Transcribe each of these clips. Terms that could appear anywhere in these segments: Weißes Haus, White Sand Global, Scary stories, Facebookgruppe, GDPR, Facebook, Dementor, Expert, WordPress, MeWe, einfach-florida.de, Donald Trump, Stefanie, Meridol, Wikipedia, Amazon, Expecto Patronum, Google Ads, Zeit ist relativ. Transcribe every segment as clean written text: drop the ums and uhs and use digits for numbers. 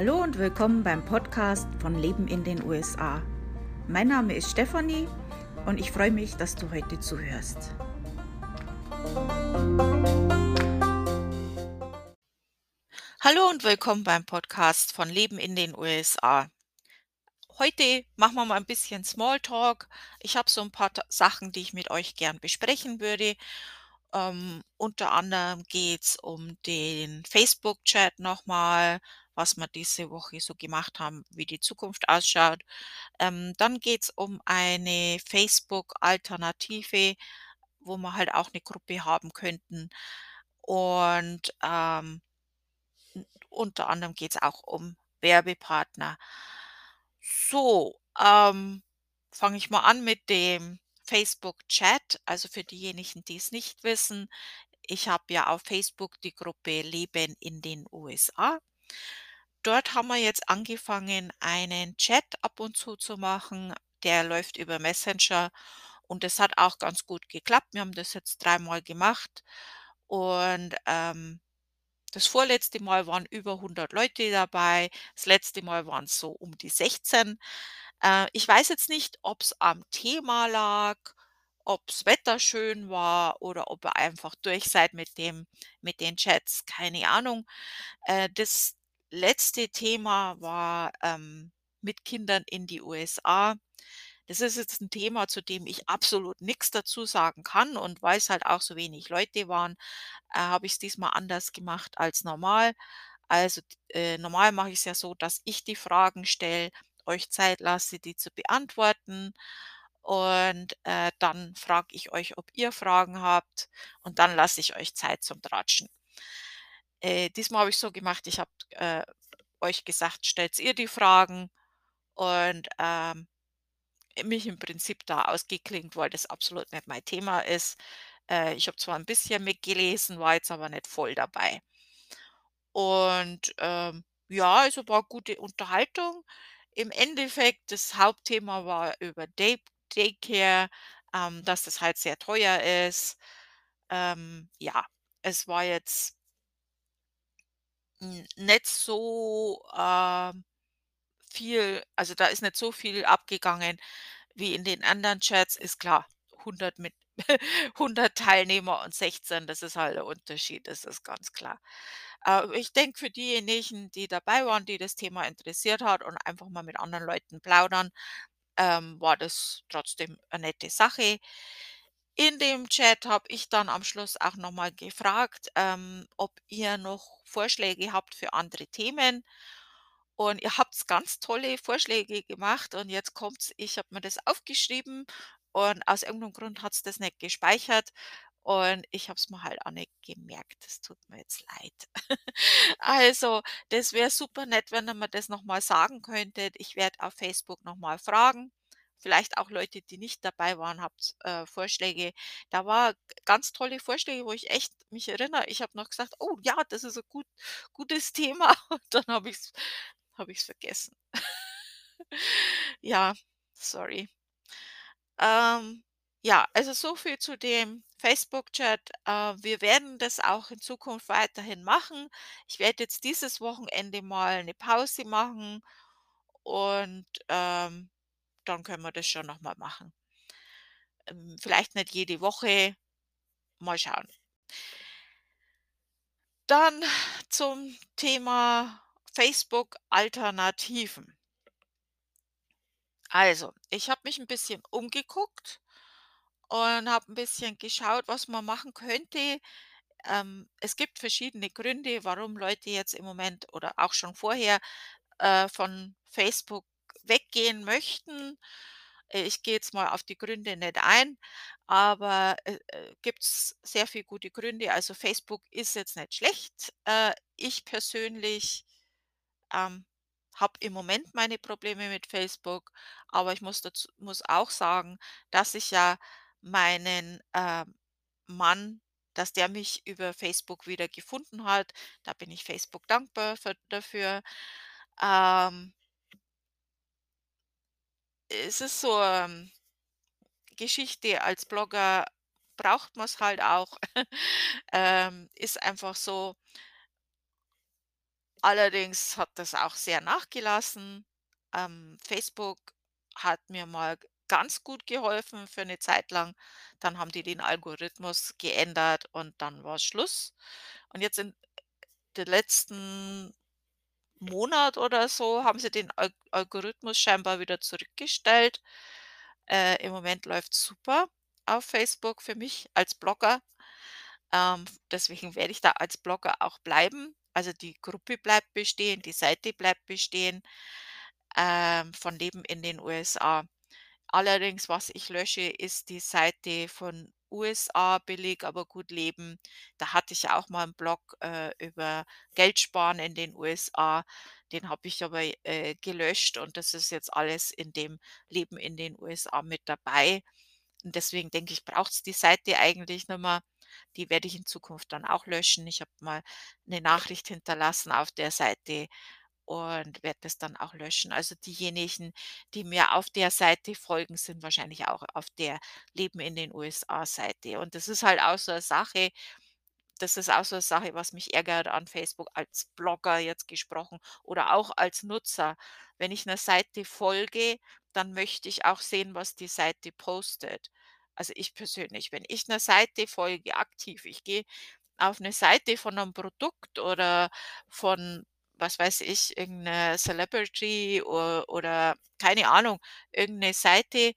Hallo und willkommen beim Podcast von Leben in den USA. Mein Name ist Stefanie und ich freue mich, dass du heute zuhörst. Hallo und willkommen beim Podcast von Leben in den USA. Heute machen wir mal ein bisschen Smalltalk. Ich habe so ein paar Sachen, die ich mit euch gern besprechen würde. Unter anderem geht es um den Facebook-Chat nochmal, was wir diese Woche so gemacht haben, wie die Zukunft ausschaut. Dann geht es um eine Facebook-Alternative, wo wir halt auch eine Gruppe haben könnten. Und unter anderem geht es auch um Werbepartner. So, fange ich mal an mit dem Facebook-Chat. Also für diejenigen, die es nicht wissen, ich habe ja auf Facebook die Gruppe Leben in den USA. Dort haben wir jetzt angefangen, einen Chat ab und zu machen. Der läuft über Messenger und das hat auch ganz gut geklappt. Wir haben das jetzt 3 Mal gemacht und das vorletzte Mal waren über 100 Leute dabei, das letzte Mal waren es so um die 16. Ich weiß jetzt nicht, ob es am Thema lag, ob das Wetter schön war oder ob ihr einfach durch seid mit den Chats, keine Ahnung. Das letzte Thema war mit Kindern in die USA. Das ist jetzt ein Thema, zu dem ich absolut nichts dazu sagen kann, und weil es halt auch so wenig Leute waren, habe ich es diesmal anders gemacht als normal. Also normal mache ich es ja so, dass ich die Fragen stelle, euch Zeit lasse, die zu beantworten, und dann frage ich euch, ob ihr Fragen habt, und dann lasse ich euch Zeit zum Tratschen. Diesmal habe ich so gemacht, ich habe euch gesagt, stellt ihr die Fragen, und mich im Prinzip da ausgeklingt, weil das absolut nicht mein Thema ist. Ich habe zwar ein bisschen mitgelesen, war jetzt aber nicht voll dabei. Und ja, also war gute Unterhaltung. Im Endeffekt, das Hauptthema war über Daycare, dass das halt sehr teuer ist. Ja, es war jetzt nicht so viel, also da ist nicht so viel abgegangen wie in den anderen Chats, ist klar. 100 mit 100 Teilnehmer und 16, das ist halt der Unterschied, das ist ganz klar. Ich denke, für diejenigen, die dabei waren, die das Thema interessiert hat und einfach mal mit anderen Leuten plaudern, war das trotzdem eine nette Sache. In dem Chat habe ich dann am Schluss auch nochmal gefragt, ob ihr noch Vorschläge habt für andere Themen. Und ihr habt ganz tolle Vorschläge gemacht, und jetzt kommt's, ich habe mir das aufgeschrieben und aus irgendeinem Grund hat es das nicht gespeichert und ich habe es mir halt auch nicht gemerkt. Das tut mir jetzt leid. Also, das wäre super nett, wenn ihr mir das nochmal sagen könntet. Ich werde auf Facebook nochmal fragen. Vielleicht auch Leute, die nicht dabei waren, habt Vorschläge. Da war ganz tolle Vorschläge, wo ich echt mich erinnere. Ich habe noch gesagt, oh ja, das ist ein gutes Thema. Und dann habe ich es vergessen. Ja, sorry. Ja, also so viel zu dem Facebook-Chat. Wir werden das auch in Zukunft weiterhin machen. Ich werde jetzt dieses Wochenende mal eine Pause machen und dann können wir das schon nochmal machen. Vielleicht nicht jede Woche. Mal schauen. Dann zum Thema Facebook-Alternativen. Also, ich habe mich ein bisschen umgeguckt und habe ein bisschen geschaut, was man machen könnte. Es gibt verschiedene Gründe, warum Leute jetzt im Moment oder auch schon vorher von Facebook weggehen möchten. Ich gehe jetzt mal auf die Gründe nicht ein, aber gibt es sehr viele gute Gründe. Also Facebook ist jetzt nicht schlecht. Ich persönlich habe im Moment meine Probleme mit Facebook, aber ich muss auch sagen, dass ich ja meinen Mann, dass der mich über Facebook wieder gefunden hat. Da bin ich Facebook dankbar dafür. Es ist so eine Geschichte, als Blogger braucht man es halt auch. Ist einfach so, Allerdings hat das auch sehr nachgelassen. Facebook hat mir mal ganz gut geholfen für eine Zeit lang. Dann haben die den Algorithmus geändert und dann war Schluss. Und jetzt in den letzten Monat oder so haben sie den Algorithmus scheinbar wieder zurückgestellt. Im Moment läuft super auf Facebook für mich als Blogger. Deswegen werde ich da als Blogger auch bleiben. Also die Gruppe bleibt bestehen, die Seite bleibt bestehen von Leben in den USA. Allerdings, was ich lösche, ist die Seite von USA, billig, aber gut leben. Da hatte ich auch mal einen Blog über Geld sparen in den USA. Den habe ich aber gelöscht und das ist jetzt alles in dem Leben in den USA mit dabei. Und deswegen denke ich, braucht es die Seite eigentlich nicht mehr. Die werde ich in Zukunft dann auch löschen. Ich habe mal eine Nachricht hinterlassen auf der Seite und werde das dann auch löschen. Also diejenigen, die mir auf der Seite folgen, sind wahrscheinlich auch auf der Leben in den USA-Seite. Und das ist halt auch so eine Sache, was mich ärgert an Facebook als Blogger jetzt gesprochen oder auch als Nutzer. Wenn ich einer Seite folge, dann möchte ich auch sehen, was die Seite postet. Also ich persönlich, wenn ich einer Seite folge, aktiv, ich gehe auf eine Seite von einem Produkt oder von was weiß ich, irgendeine Celebrity oder keine Ahnung, irgendeine Seite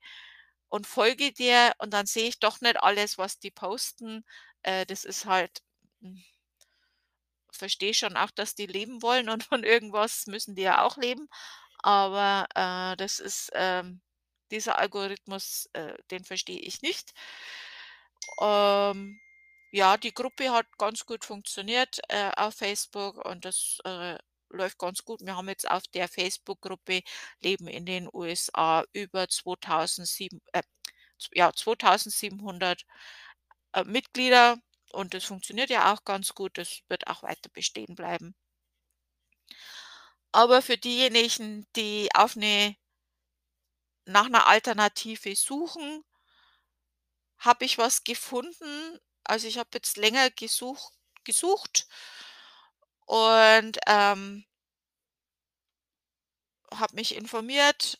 und folge dir und dann sehe ich doch nicht alles, was die posten. Das ist halt, verstehe schon auch, dass die leben wollen und von irgendwas müssen die ja auch leben, aber das ist, dieser Algorithmus, den verstehe ich nicht. Ja, die Gruppe hat ganz gut funktioniert auf Facebook und das läuft ganz gut. Wir haben jetzt auf der Facebook-Gruppe Leben in den USA über 2700 Mitglieder und das funktioniert ja auch ganz gut. Das wird auch weiter bestehen bleiben. Aber für diejenigen, die nach einer Alternative suchen, habe ich was gefunden. Also ich habe jetzt länger gesucht und habe mich informiert.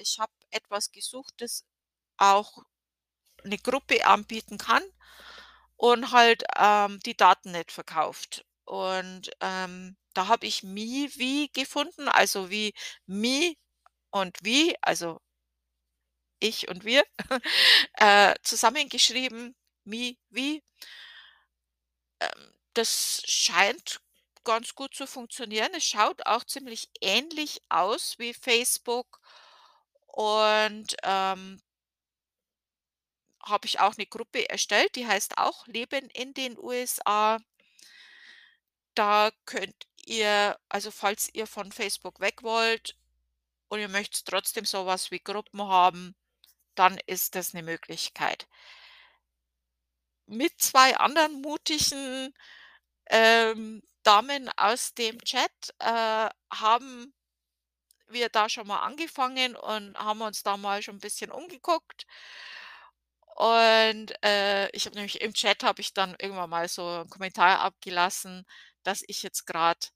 Ich habe etwas gesucht, das auch eine Gruppe anbieten kann und halt die Daten nicht verkauft. Und da habe ich MeWe gefunden, also wie Me und Wie, also ich und wir, zusammengeschrieben. MeWe. Das scheint ganz gut zu funktionieren. Es schaut auch ziemlich ähnlich aus wie Facebook und habe ich auch eine Gruppe erstellt, die heißt auch Leben in den USA. Da könnt ihr, also falls ihr von Facebook weg wollt und ihr möchtet trotzdem sowas wie Gruppen haben, dann ist das eine Möglichkeit. Mit zwei anderen mutigen Damen aus dem Chat haben wir da schon mal angefangen und haben uns da mal schon ein bisschen umgeguckt. Und ich habe nämlich im Chat dann irgendwann mal so einen Kommentar abgelassen, dass ich jetzt gerade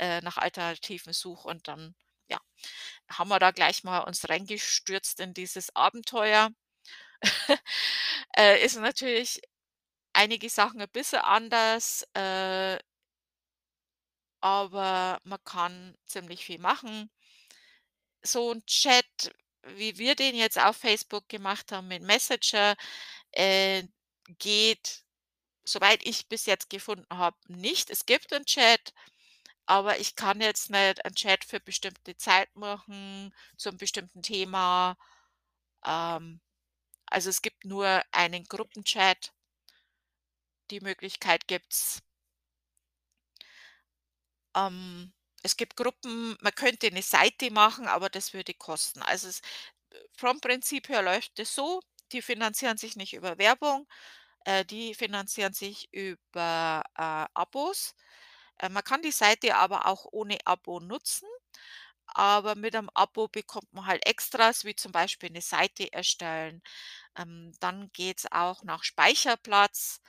nach Alternativen suche. Und dann ja, haben wir da gleich mal uns reingestürzt in dieses Abenteuer. Ist natürlich einige Sachen ein bisschen anders, aber man kann ziemlich viel machen. So ein Chat, wie wir den jetzt auf Facebook gemacht haben mit Messenger, geht, soweit ich bis jetzt gefunden habe, nicht. Es gibt einen Chat, aber ich kann jetzt nicht einen Chat für bestimmte Zeit machen, zu einem bestimmten Thema. Also es gibt nur einen Gruppenchat. Die Möglichkeit gibt es. Es gibt Gruppen, man könnte eine Seite machen, aber das würde kosten. Also vom Prinzip her läuft es so, die finanzieren sich nicht über Werbung, die finanzieren sich über Abos. Man kann die Seite aber auch ohne Abo nutzen, aber mit einem Abo bekommt man halt Extras, wie zum Beispiel eine Seite erstellen. Dann geht es auch nach Speicherplatz.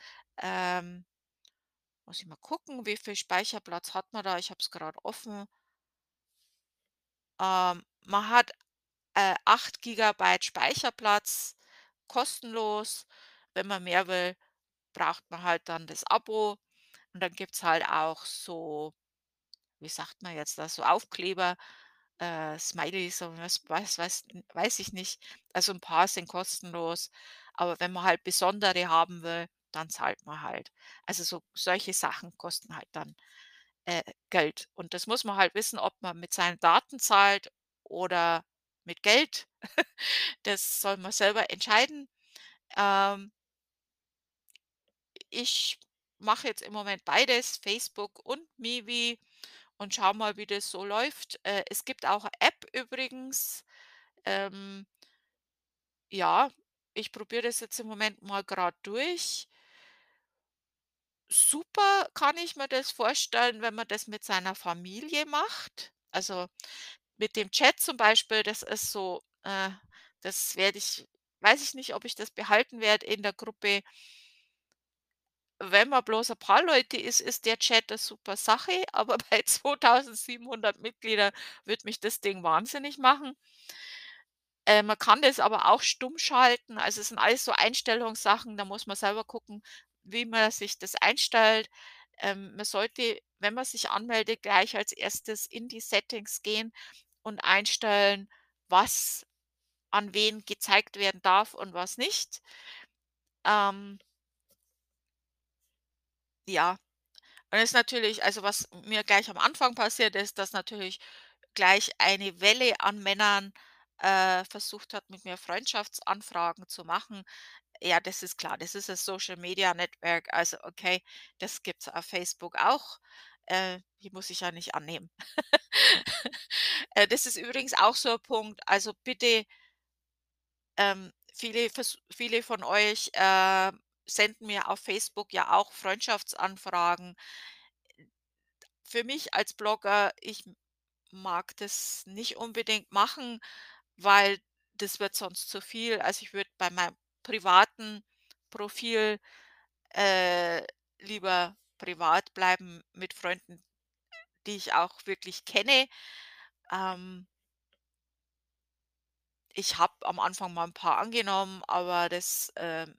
Muss ich mal gucken, wie viel Speicherplatz hat man da? Ich habe es gerade offen. Man hat 8 GB Speicherplatz, kostenlos. Wenn man mehr will, braucht man halt dann das Abo. Und dann gibt es halt auch so, wie sagt man jetzt da, so Aufkleber, Smileys, und weiß ich nicht. Also ein paar sind kostenlos. Aber wenn man halt besondere haben will, dann zahlt man halt. Also solche Sachen kosten halt dann Geld. Und das muss man halt wissen, ob man mit seinen Daten zahlt oder mit Geld. Das soll man selber entscheiden. Ich mache jetzt im Moment beides, Facebook und MeWe, und schau mal, wie das so läuft. Es gibt auch eine App übrigens. Ja, ich probiere das jetzt im Moment mal gerade durch. Super kann ich mir das vorstellen, wenn man das mit seiner Familie macht. Also mit dem Chat zum Beispiel, das ist so, das werde ich, weiß ich nicht, ob ich das behalten werde in der Gruppe. Wenn man bloß ein paar Leute ist, ist der Chat eine super Sache, aber bei 2700 Mitgliedern wird mich das Ding wahnsinnig machen. Man kann das aber auch stumm schalten, also es sind alles so Einstellungssachen, da muss man selber gucken, wie man sich das einstellt. Man sollte, wenn man sich anmeldet, gleich als erstes in die Settings gehen und einstellen, was an wen gezeigt werden darf und was nicht. Ja, und es ist natürlich, also was mir gleich am Anfang passiert ist, dass natürlich gleich eine Welle an Männern versucht hat, mit mir Freundschaftsanfragen zu machen. Ja, das ist klar, das ist ein Social Media Network, also okay, das gibt es auf Facebook auch. Die muss ich ja nicht annehmen. Das ist übrigens auch so ein Punkt, also bitte, viele von euch senden mir auf Facebook ja auch Freundschaftsanfragen. Für mich als Blogger, ich mag das nicht unbedingt machen, weil das wird sonst zu viel. Also ich würde bei meinem privaten Profil lieber privat bleiben mit Freunden, die ich auch wirklich kenne. Ich habe am Anfang mal ein paar angenommen, aber das werde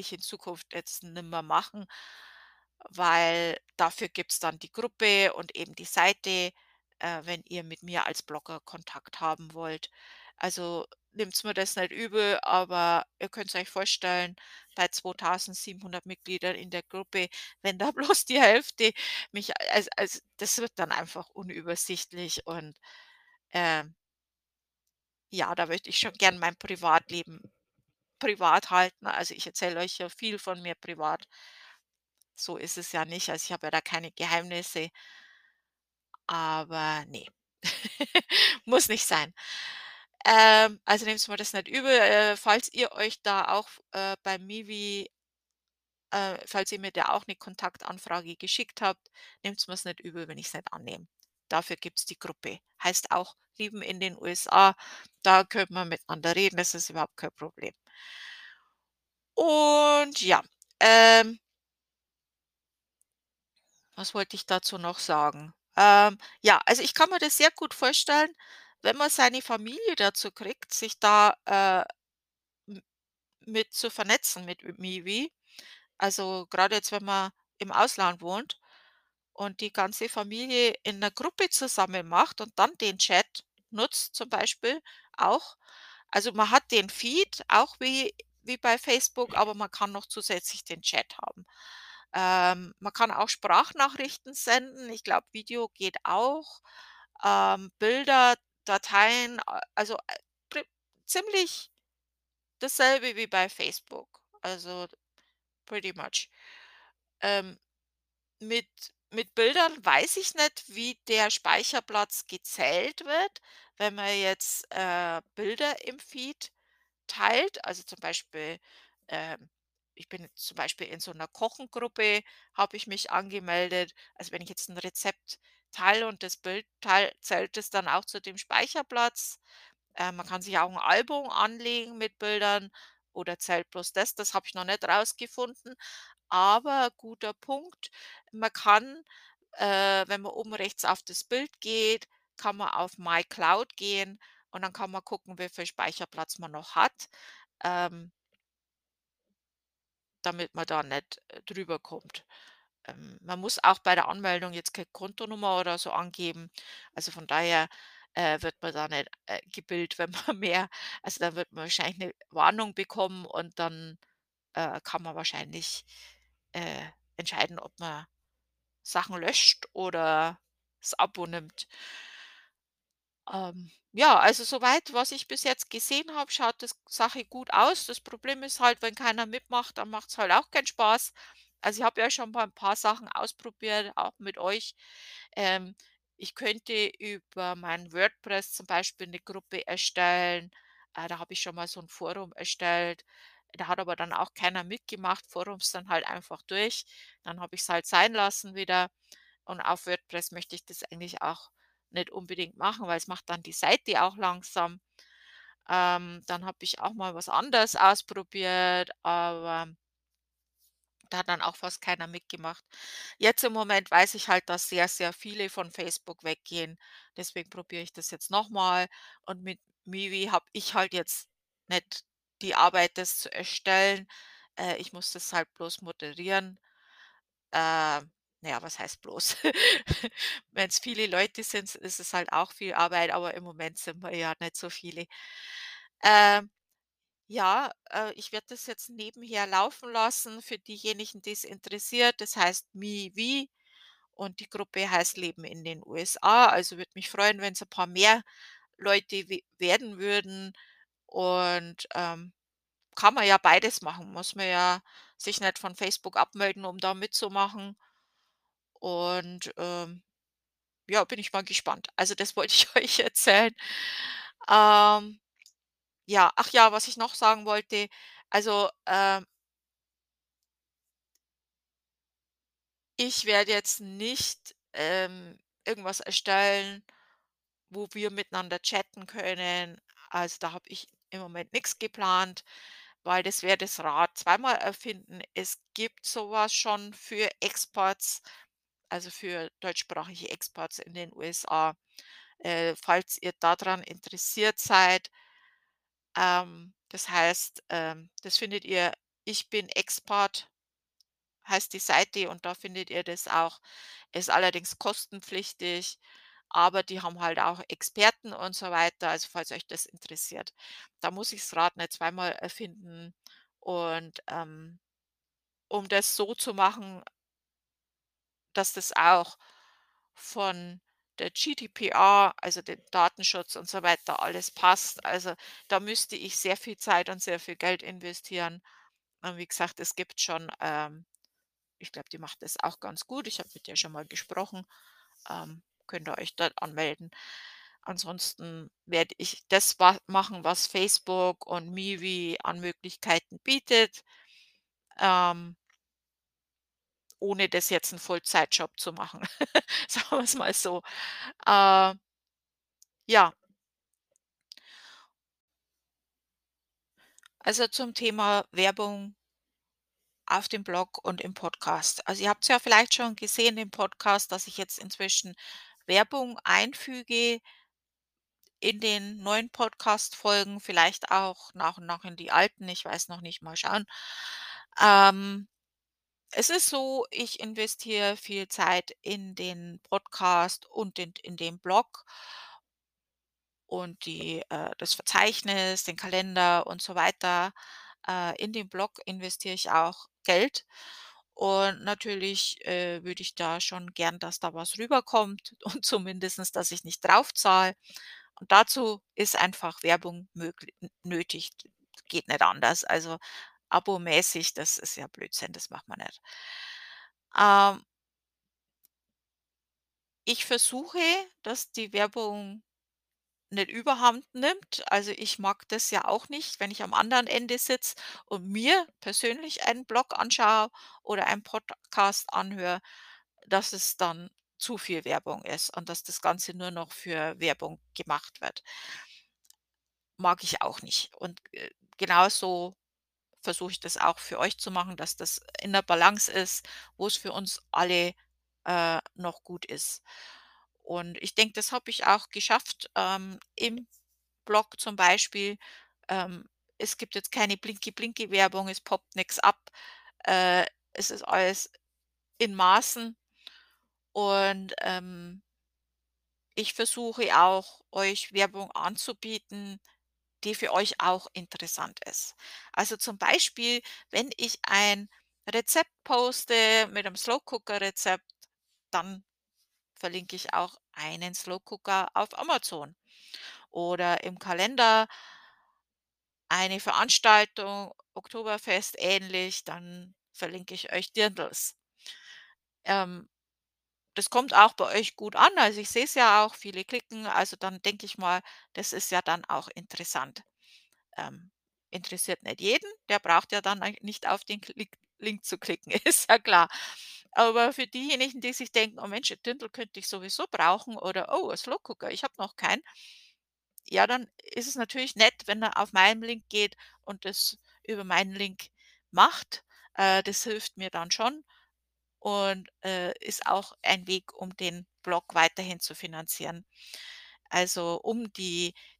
ich in Zukunft jetzt nicht mehr machen, weil dafür gibt es dann die Gruppe und eben die Seite, wenn ihr mit mir als Blogger Kontakt haben wollt. Also nimmt mir das nicht übel, aber ihr könnt es euch vorstellen, bei 2700 Mitgliedern in der Gruppe, wenn da bloß die Hälfte mich, also das wird dann einfach unübersichtlich, und ja, da möchte ich schon gern mein Privatleben privat halten. Also ich erzähle euch ja viel von mir privat. So ist es ja nicht. Also ich habe ja da keine Geheimnisse. Aber nee, muss nicht sein. Also nehmt mir das nicht übel. Falls ihr euch da auch bei MeWe, falls ihr mir da auch eine Kontaktanfrage geschickt habt, nehmt mir es nicht übel, wenn ich es nicht annehme. Dafür gibt es die Gruppe. Heißt auch Lieben in den USA. Da können wir miteinander reden. Das ist überhaupt kein Problem. Und ja, was wollte ich dazu noch sagen? Ja, also ich kann mir das sehr gut vorstellen, wenn man seine Familie dazu kriegt, sich da mit zu vernetzen mit MeWe. Also gerade jetzt, wenn man im Ausland wohnt und die ganze Familie in einer Gruppe zusammen macht und dann den Chat nutzt zum Beispiel auch. Also man hat den Feed auch wie bei Facebook, aber man kann noch zusätzlich den Chat haben. Man kann auch Sprachnachrichten senden. Ich glaube, Video geht auch. Bilder, Dateien, also ziemlich dasselbe wie bei Facebook. Also pretty much. Mit Bildern weiß ich nicht, wie der Speicherplatz gezählt wird, wenn man jetzt Bilder im Feed teilt. Also zum Beispiel, ich bin zum Beispiel in so einer Kochengruppe, habe ich mich angemeldet. Also wenn ich jetzt ein Rezept teile und das Bild teile, zählt es dann auch zu dem Speicherplatz. Man kann sich auch ein Album anlegen mit Bildern oder zählt bloß das. Das habe ich noch nicht rausgefunden. Aber guter Punkt, man kann, wenn man oben rechts auf das Bild geht, kann man auf My Cloud gehen und dann kann man gucken, wie viel Speicherplatz man noch hat, damit man da nicht drüber kommt. Man muss auch bei der Anmeldung jetzt keine Kontonummer oder so angeben. Also von daher wird man da nicht gebildet, wenn man mehr, also dann wird man wahrscheinlich eine Warnung bekommen und dann kann man wahrscheinlich entscheiden, ob man Sachen löscht oder das Abo nimmt. Ja, also soweit, was ich bis jetzt gesehen habe, schaut das Sache gut aus. Das Problem ist halt, wenn keiner mitmacht, dann macht es halt auch keinen Spaß. Also ich habe ja schon mal ein paar Sachen ausprobiert, auch mit euch. Ich könnte über meinen WordPress zum Beispiel eine Gruppe erstellen. Da habe ich schon mal so ein Forum erstellt. Da hat aber dann auch keiner mitgemacht. Forums dann halt einfach durch. Dann habe ich es halt sein lassen wieder. Und auf WordPress möchte ich das eigentlich auch nicht unbedingt machen, weil es macht dann die Seite auch langsam. Dann habe ich auch mal was anderes ausprobiert, aber da hat dann auch fast keiner mitgemacht. Jetzt im Moment weiß ich halt, dass sehr, sehr viele von Facebook weggehen. Deswegen probiere ich das jetzt nochmal. Und mit MeWe habe ich halt jetzt nicht die Arbeit, das zu erstellen. Ich muss das halt bloß moderieren. Naja, was heißt bloß? Wenn es viele Leute sind, ist es halt auch viel Arbeit, aber im Moment sind wir ja nicht so viele. Ja, ich werde das jetzt nebenher laufen lassen für diejenigen, die es interessiert. Das heißt MeWe und die Gruppe heißt Leben in den USA. Also würde mich freuen, wenn es ein paar mehr Leute werden würden. Und kann man ja beides machen. Muss man ja sich nicht von Facebook abmelden, um da mitzumachen. Und ja, bin ich mal gespannt. Also das wollte ich euch erzählen. Ja, ach ja, was ich noch sagen wollte, also ich werde jetzt nicht irgendwas erstellen, wo wir miteinander chatten können. Also da habe ich im Moment nichts geplant, weil das wäre das Rad zweimal erfinden. Es gibt sowas schon für Experts, also für deutschsprachige Experts in den USA. Falls ihr daran interessiert seid, das heißt, das findet ihr, ich bin Expert, heißt die Seite und da findet ihr das auch. Ist allerdings kostenpflichtig, aber die haben halt auch Experten und so weiter, also falls euch das interessiert. Da muss ich das Rad nicht zweimal erfinden und um das so zu machen, dass das auch von der GDPR, also den Datenschutz und so weiter, alles passt. Also da müsste ich sehr viel Zeit und sehr viel Geld investieren. Und wie gesagt, es gibt schon, ich glaube, die macht das auch ganz gut. Ich habe mit ihr schon mal gesprochen. Könnt ihr euch dort anmelden. Ansonsten werde ich das machen, was Facebook und MeWe an Möglichkeiten bietet. Ohne das jetzt einen Vollzeitjob zu machen. Sagen wir es mal so. Ja. Also zum Thema Werbung auf dem Blog und im Podcast. Also ihr habt es ja vielleicht schon gesehen im Podcast, dass ich jetzt inzwischen Werbung einfüge in den neuen Podcast-Folgen, vielleicht auch nach und nach in die alten. Ich weiß noch nicht, mal schauen. Es ist so, ich investiere viel Zeit in den Podcast und in den Blog und das Verzeichnis, den Kalender und so weiter. In den Blog investiere ich auch Geld und natürlich würde ich da schon gern, dass da was rüberkommt und zumindest, dass ich nicht drauf zahle. Und dazu ist einfach Werbung nötig, geht nicht anders. Also abomäßig, das ist ja Blödsinn, das macht man nicht. Ich versuche, dass die Werbung nicht überhand nimmt. Also ich mag das ja auch nicht, wenn ich am anderen Ende sitze und mir persönlich einen Blog anschaue oder einen Podcast anhöre, dass es dann zu viel Werbung ist und dass das Ganze nur noch für Werbung gemacht wird. Mag ich auch nicht. Und genauso versuche ich das auch für euch zu machen, dass das in der Balance ist, wo es für uns alle noch gut ist. Und ich denke, das habe ich auch geschafft, im Blog zum Beispiel. Es gibt jetzt keine Blinky-Blinky-Werbung, es poppt nichts ab, es ist alles in Maßen. Und ich versuche auch, euch Werbung anzubieten, die für euch auch interessant ist. Also zum Beispiel, wenn ich ein Rezept poste mit einem Slow-Cooker-Rezept, dann verlinke ich auch einen Slow-Cooker auf Amazon. Oder im Kalender eine Veranstaltung, Oktoberfest ähnlich, dann verlinke ich euch Dirndls. Das kommt auch bei euch gut an, also ich sehe es ja auch, viele klicken, also dann denke ich mal, das ist ja dann auch interessant. Interessiert nicht jeden, der braucht ja dann nicht auf den Link zu klicken, ist ja klar. Aber für diejenigen, die sich denken, oh Mensch, ein Dirndl könnte ich sowieso brauchen oder oh, ein Slow Cooker, ich habe noch keinen. Ja, dann ist es natürlich nett, wenn er auf meinen Link geht und das über meinen Link macht. Das hilft mir dann schon und ist auch ein Weg, um den Blog weiterhin zu finanzieren. Also um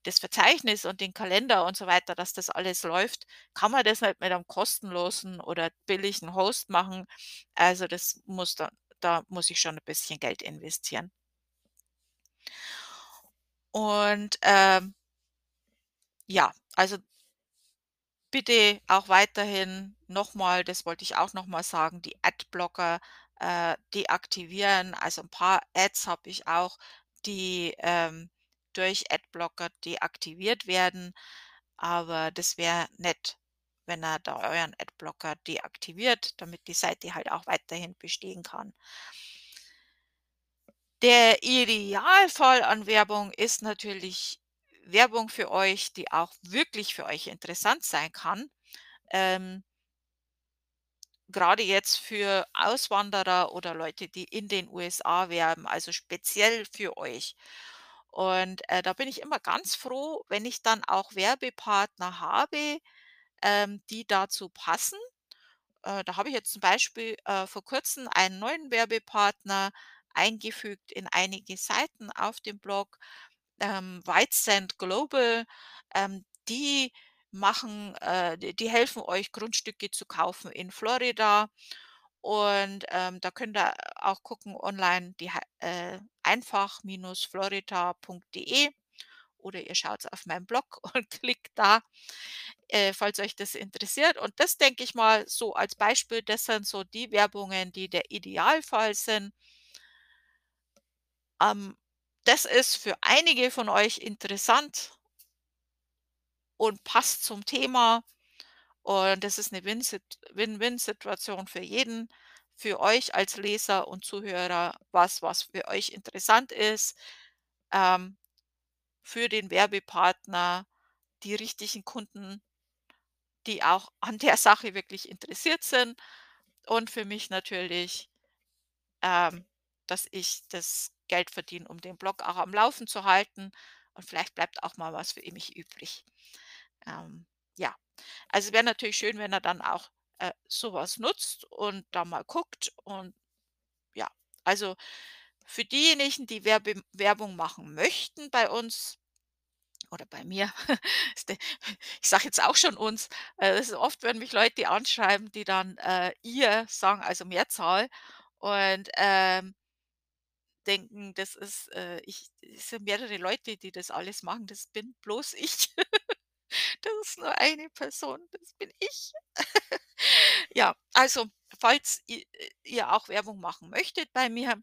das Verzeichnis und den Kalender und so weiter, dass das alles läuft, kann man das nicht mit einem kostenlosen oder billigen Host machen. Also das muss da muss ich schon ein bisschen Geld investieren. Und ja, also bitte auch weiterhin nochmal, das wollte ich auch nochmal sagen, die Adblocker deaktivieren. Also ein paar Ads habe ich auch, die durch Adblocker deaktiviert werden. Aber das wäre nett, wenn ihr da euren Adblocker deaktiviert, damit die Seite halt auch weiterhin bestehen kann. Der Idealfall an Werbung ist natürlich Werbung für euch, die auch wirklich für euch interessant sein kann. Gerade jetzt für Auswanderer oder Leute, die in den USA werben, also speziell für euch. Und da bin ich immer ganz froh, wenn ich dann auch Werbepartner habe, die dazu passen. Da habe ich jetzt zum Beispiel vor kurzem einen neuen Werbepartner eingefügt in einige Seiten auf dem Blog, White Sand Global, die helfen euch, Grundstücke zu kaufen in Florida, und da könnt ihr auch gucken online, die einfach-florida.de, oder ihr schaut auf meinen Blog und klickt da, falls euch das interessiert. Und das denke ich mal so als Beispiel, das sind so die Werbungen, die der Idealfall sind. Das ist für einige von euch interessant und passt zum Thema. Und das ist eine Win-Win-Situation für jeden, für euch als Leser und Zuhörer, was für euch interessant ist, für den Werbepartner, die richtigen Kunden, die auch an der Sache wirklich interessiert sind, und für mich natürlich, dass ich das Geld verdiene, um den Blog auch am Laufen zu halten. Und vielleicht bleibt auch mal was für mich übrig. Ja, also wäre natürlich schön, wenn er dann auch sowas nutzt und da mal guckt. Und ja, also für diejenigen, die Werbung machen möchten bei uns oder bei mir, ich sage jetzt auch schon uns, das ist oft, wenn mich Leute anschreiben, die dann ihr sagen, also Mehrzahl, und denken, das ist, es sind mehrere Leute, die das alles machen, das bin bloß ich. Das ist nur eine Person, das bin ich. Ja, also falls ihr auch Werbung machen möchtet bei mir,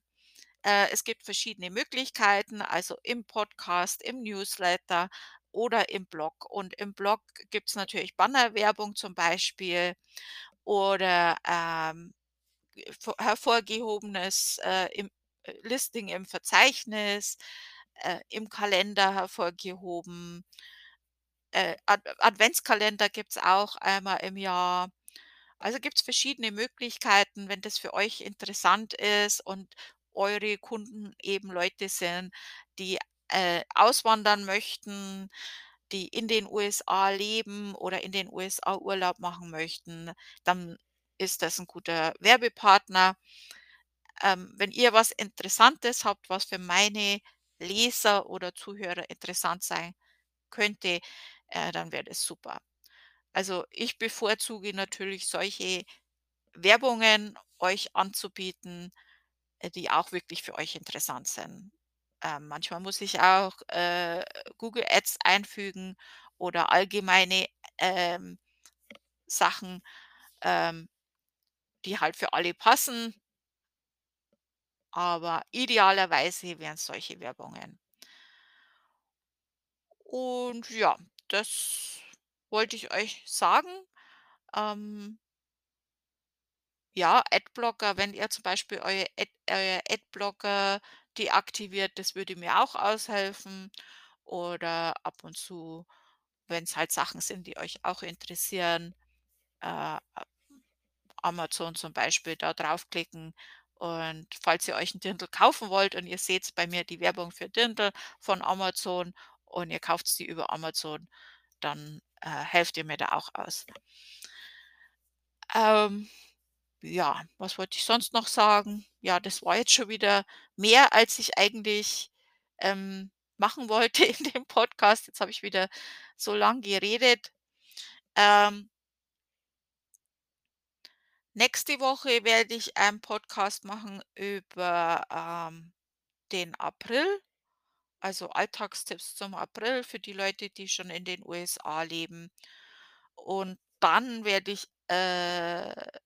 es gibt verschiedene Möglichkeiten, also im Podcast, im Newsletter oder im Blog. Und im Blog gibt es natürlich Bannerwerbung zum Beispiel oder hervorgehobenes Listing im Verzeichnis, im Kalender hervorgehoben. Adventskalender gibt es auch einmal im Jahr. Also gibt es verschiedene Möglichkeiten, wenn das für euch interessant ist und eure Kunden eben Leute sind, die auswandern möchten, die in den USA leben oder in den USA Urlaub machen möchten, dann ist das ein guter Werbepartner. Wenn ihr was Interessantes habt, was für meine Leser oder Zuhörer interessant sein könnte, dann wäre das super. Also ich bevorzuge natürlich solche Werbungen euch anzubieten, die auch wirklich für euch interessant sind. Manchmal muss ich auch Google Ads einfügen oder allgemeine Sachen, die halt für alle passen. Aber idealerweise wären es solche Werbungen. Und ja, das wollte ich euch sagen. Ja, Adblocker, wenn ihr zum Beispiel euer Adblocker deaktiviert, das würde mir auch aushelfen. Oder ab und zu, wenn es halt Sachen sind, die euch auch interessieren, Amazon zum Beispiel, da draufklicken. Und falls ihr euch einen Dirndl kaufen wollt und ihr seht bei mir die Werbung für Dirndl von Amazon und ihr kauft sie über Amazon, dann helft ihr mir da auch aus. Ja, was wollte ich sonst noch sagen? Ja, das war jetzt schon wieder mehr, als ich eigentlich machen wollte in dem Podcast. Jetzt habe ich wieder so lang geredet. Nächste Woche werde ich einen Podcast machen über den April. Also Alltagstipps zum April für die Leute, die schon in den USA leben. Und dann werde ich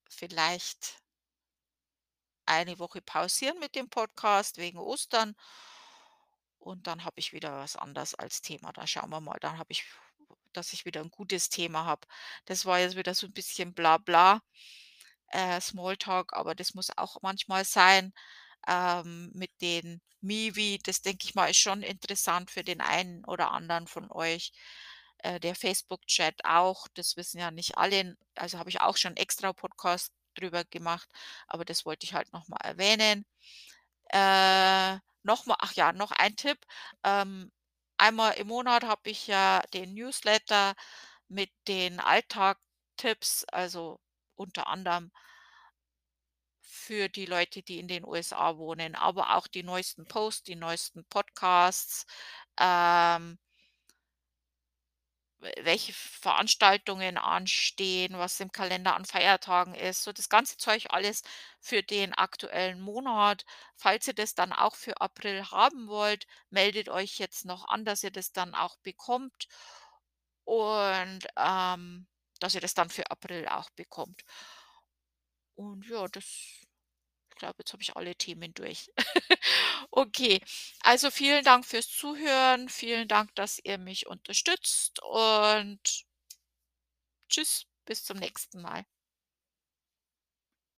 vielleicht eine Woche pausieren mit dem Podcast wegen Ostern und dann habe ich wieder was anderes als Thema. Dann schauen wir mal, dann habe ich, dass ich wieder ein gutes Thema habe. Das war jetzt wieder so ein bisschen Blabla, Smalltalk, aber das muss auch manchmal sein mit den MeWe. Das denke ich mal ist schon interessant für den einen oder anderen von euch. Der Facebook-Chat auch, das wissen ja nicht alle, also habe ich auch schon extra Podcast drüber gemacht, aber das wollte ich halt nochmal erwähnen. Nochmal, ach ja, noch ein Tipp. Einmal im Monat habe ich ja den Newsletter mit den Alltagstipps, also unter anderem für die Leute, die in den USA wohnen, aber auch die neuesten Posts, die neuesten Podcasts, welche Veranstaltungen anstehen, was im Kalender an Feiertagen ist, so das ganze Zeug alles für den aktuellen Monat. Falls ihr das dann auch für April haben wollt, meldet euch jetzt noch an, dass ihr das dann auch bekommt und dass ihr das dann für April auch bekommt. Und ja, das, ich glaube, jetzt habe ich alle Themen durch. Okay, also vielen Dank fürs Zuhören, vielen Dank, dass ihr mich unterstützt und tschüss, bis zum nächsten Mal.